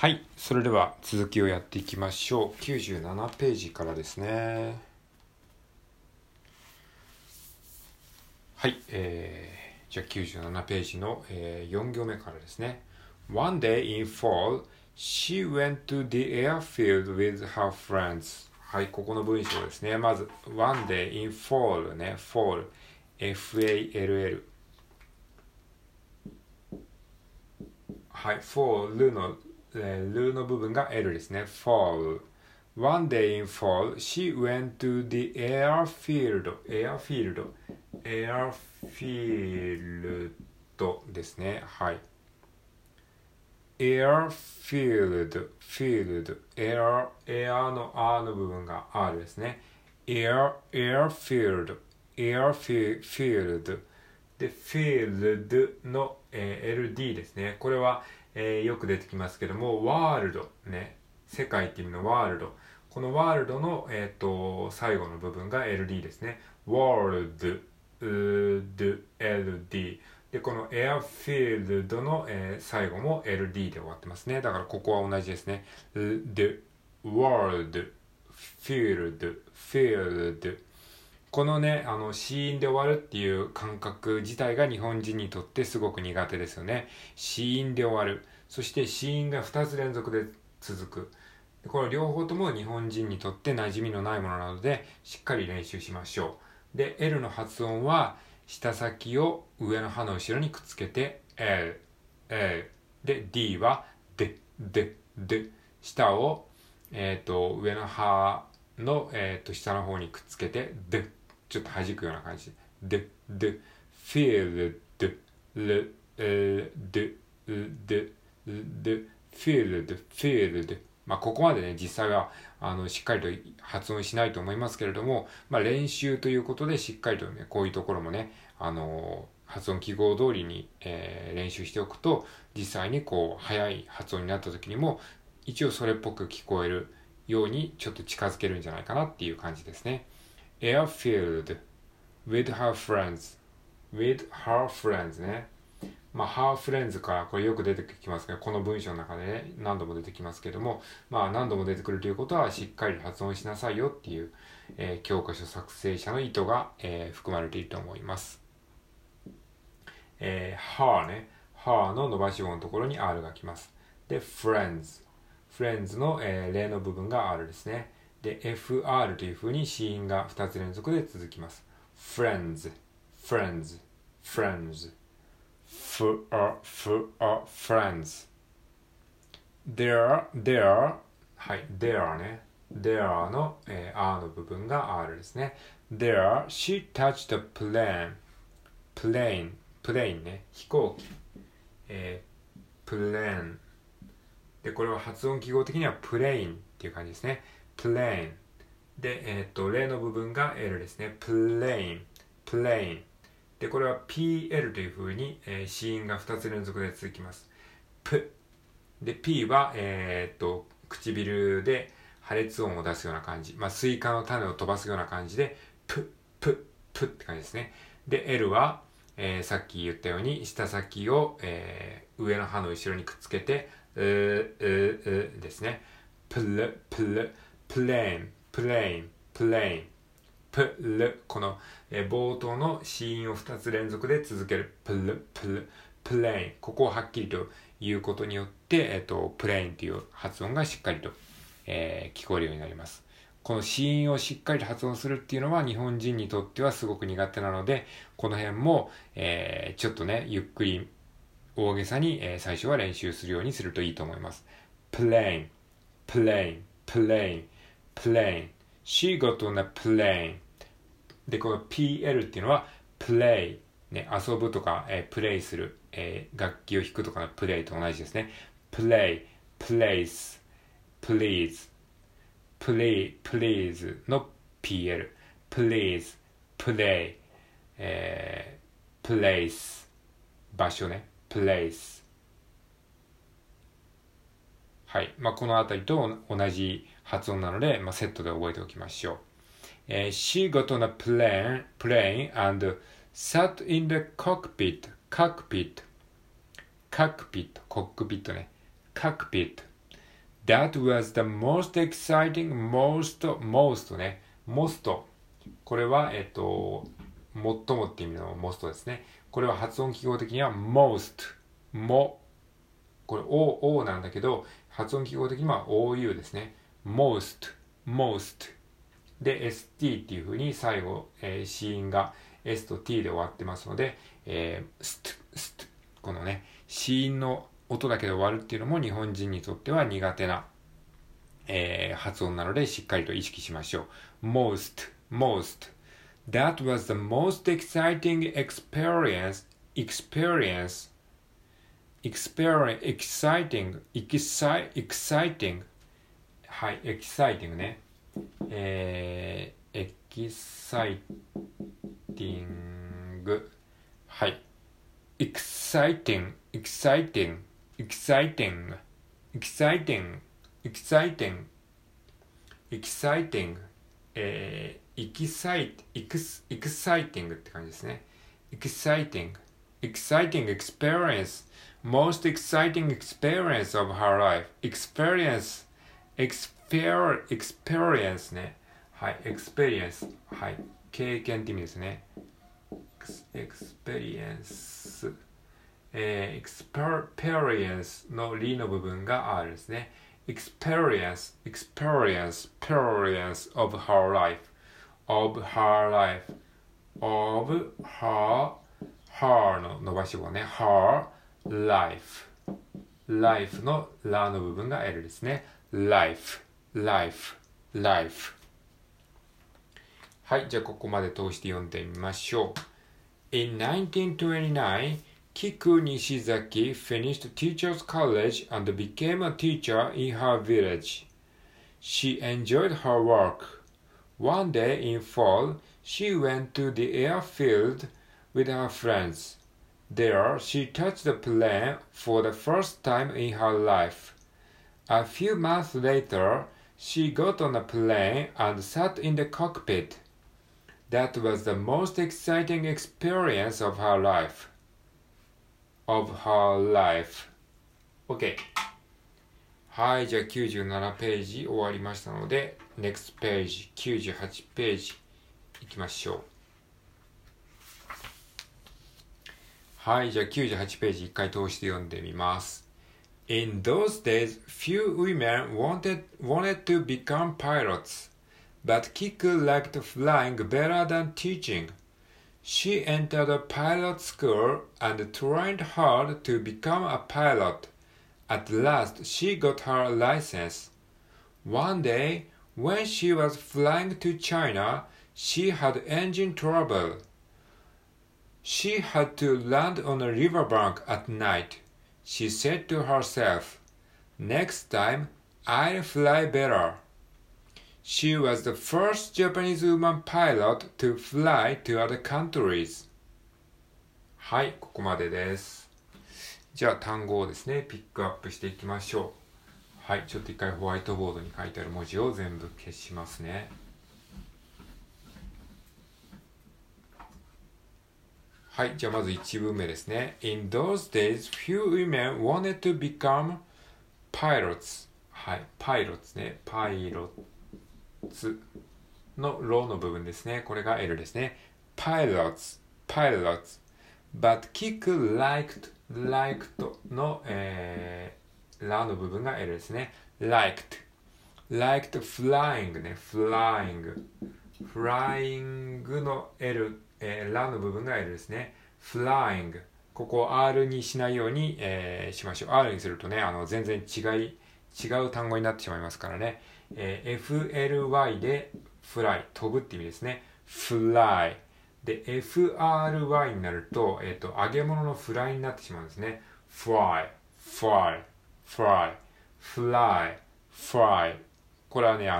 はい、それでは続きをやっていきましょう。97ページからですね。はい、じゃあ97ページの、4行目からですね。One day in fall, she went to the airfield with her friends. はい、ここの文章ですね。まず、One day in fall ね、fall, F-A-L-L。はい、fall のルの部分が L ですね。Fall. One day in fall, she went to the airfield. Airfield. Airfield ですね。はい。Airfield. Field. Air. Air の R の部分が R ですね。Air. Airfield. Airfield. で、Field の LD ですね。これはよく出てきますけども、ワールドね、世界っていう意味のワールド、このワールドの、最後の部分が LD ですね。ワールド、LD で、このエアフィールドの、最後も LD で終わってますね。だからここは同じですね。The world, field, field、 このね、子音で終わるっていう感覚自体が日本人にとってすごく苦手ですよね。子音で終わる。そして子音が2つ連続で続く。この両方とも日本人にとって馴染みのないものなので、しっかり練習しましょう。で、L の発音は舌先を上の歯の後ろにくっつけて L、L。で、D は D、D、D。舌を、上の歯の、下の方にくっつけて D。ちょっと弾くような感じ。で、で、フィールド、ル、で、で、で、フィールド、フィールド。まあ、ここまでね、実際は、しっかりと発音しないと思いますけれども、まあ、練習ということで、しっかりとね、こういうところもね、発音記号通りに、練習しておくと、実際にこう、早い発音になった時にも、一応それっぽく聞こえるように、ちょっと近づけるんじゃないかなっていう感じですね。Airfield with her friends ね。まあ her friends からこれよく出てきますけど、この文章の中でね、何度も出てきますけども、まあ何度も出てくるということはしっかり発音しなさいよっていう、教科書作成者の意図が、含まれていると思います。her ね、her の伸ばし棒のところに R がきます。で friends の、例の部分が R ですね。で、FR というふうに子音が2つ連続で続きます。friends, friends. there, はい、there ね。there の、R の部分が R ですね。there, she touched a plane ね、飛行機。plane で、これは発音記号的には plane っていう感じですね。plane で、例の部分が L ですね。plane で、これは PL というふうに、子音が2つ連続で続きます。 P で、 P は、唇で破裂音を出すような感じ、まあ、スイカの種を飛ばすような感じで P って感じですね。で、 L は、さっき言ったように舌先を、上の歯の後ろにくっつけて L ですね。 plane、 プル、この冒頭の子音を2つ連続で続けるプレーン、ここをはっきりと言うことによって、プレーンという発音がしっかりと、聞こえるようになります。この子音をしっかりと発音するっていうのは日本人にとってはすごく苦手なので、この辺も、ちょっとね、ゆっくり大げさに、最初は練習するようにするといいと思います。プレーン。She got on a plane で、この PL っていうのは play、ね、遊ぶとか、プレイする、楽器を弾くとかのプレイと同じですね。play、place、please、play、please の PL、please、play、place、場所ね、place。はい、まあ、このあたりと同じ発音なので、まあ、セットで覚えておきましょう。She got on a plane and sat in the cockpit. コックピットね。That was the most exciting, most ね。most。これは、最もっていう意味の most ですね。これは発音記号的には most。も。これ o なんだけど、発音記号的には ou ですね。most。most。で、st っていう風に最後、子音が s と t で終わってますので、st。このね、子音の音だけで終わるっていうのも日本人にとっては苦手な、発音なのでしっかりと意識しましょう。most That was the most exciting exciting はい exciting ね、exciting はい exciting、exciting って感じですね。exciting experience, most exciting experience of her life, experience ね、はい、experience はい、経験って意味ですね。experience experience のりの部分が R ですね。experience of her life, of her の伸ばし棒ね。her life のらの部分が L ですね。life はい、じゃあここまで通して読んでみましょう。In 1929Kiku Nishizaki finished teacher's college and became a teacher in her village. She enjoyed her work. One day in fall, she went to the airfield with her friends. There, she touched the plane for the first time in her life. A few months later, she got on a plane and sat in the cockpit. That was the most exciting experience of her life.OK。はい、じゃあ97ページ終わりましたので、next page、98ページいきましょう。はい、じゃあ98ページ一回通して読んでみます。In those days, few women wanted to become pilots, but Kiku liked flying better than teaching.She entered a pilot school and trained hard to become a pilot. At last, she got her license. One day, when she was flying to China, she had engine trouble. She had to land on a riverbank at night. She said to herself, "Next time, I'll fly better."She was the first Japanese woman pilot to fly to other countries. はい、ここまでです。じゃあ単語をですね、ピックアップしていきましょう。はい、ちょっと一回ホワイトボードに書いてある文字を全部消しますね。はい、じゃあまず1文目ですね。In those days, few women wanted to become pilots. はい、パイロットね、パイロット。つのローの部分ですね。これが L ですね。pilots but Kiku liked の、ラの部分が L ですね。liked flying ね。flying の L、ラの部分が L ですね。flying ここを R にしないように、しましょう。R にするとね、全然違う単語になってしまいますからね。FLY で fly 飛ぶって意味ですね。fly で FRY になると、揚げ物のフライになってしまうんですね。fly これはね、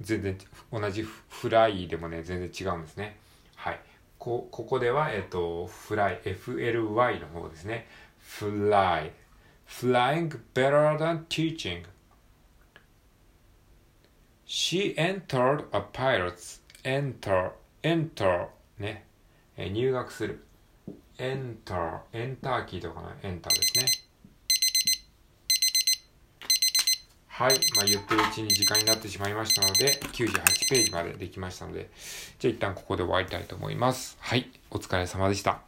全然同じフライでもね、全然違うんですね。はい、ここではfly FLY の方ですね。flying better than teaching。She entered a pilot's enter ね、入学する enter キーとかの enter ですね。はい。言ってるうちに時間になってしまいましたので、98ページまでできましたので、じゃあ一旦ここで終わりたいと思います。はい。お疲れ様でした。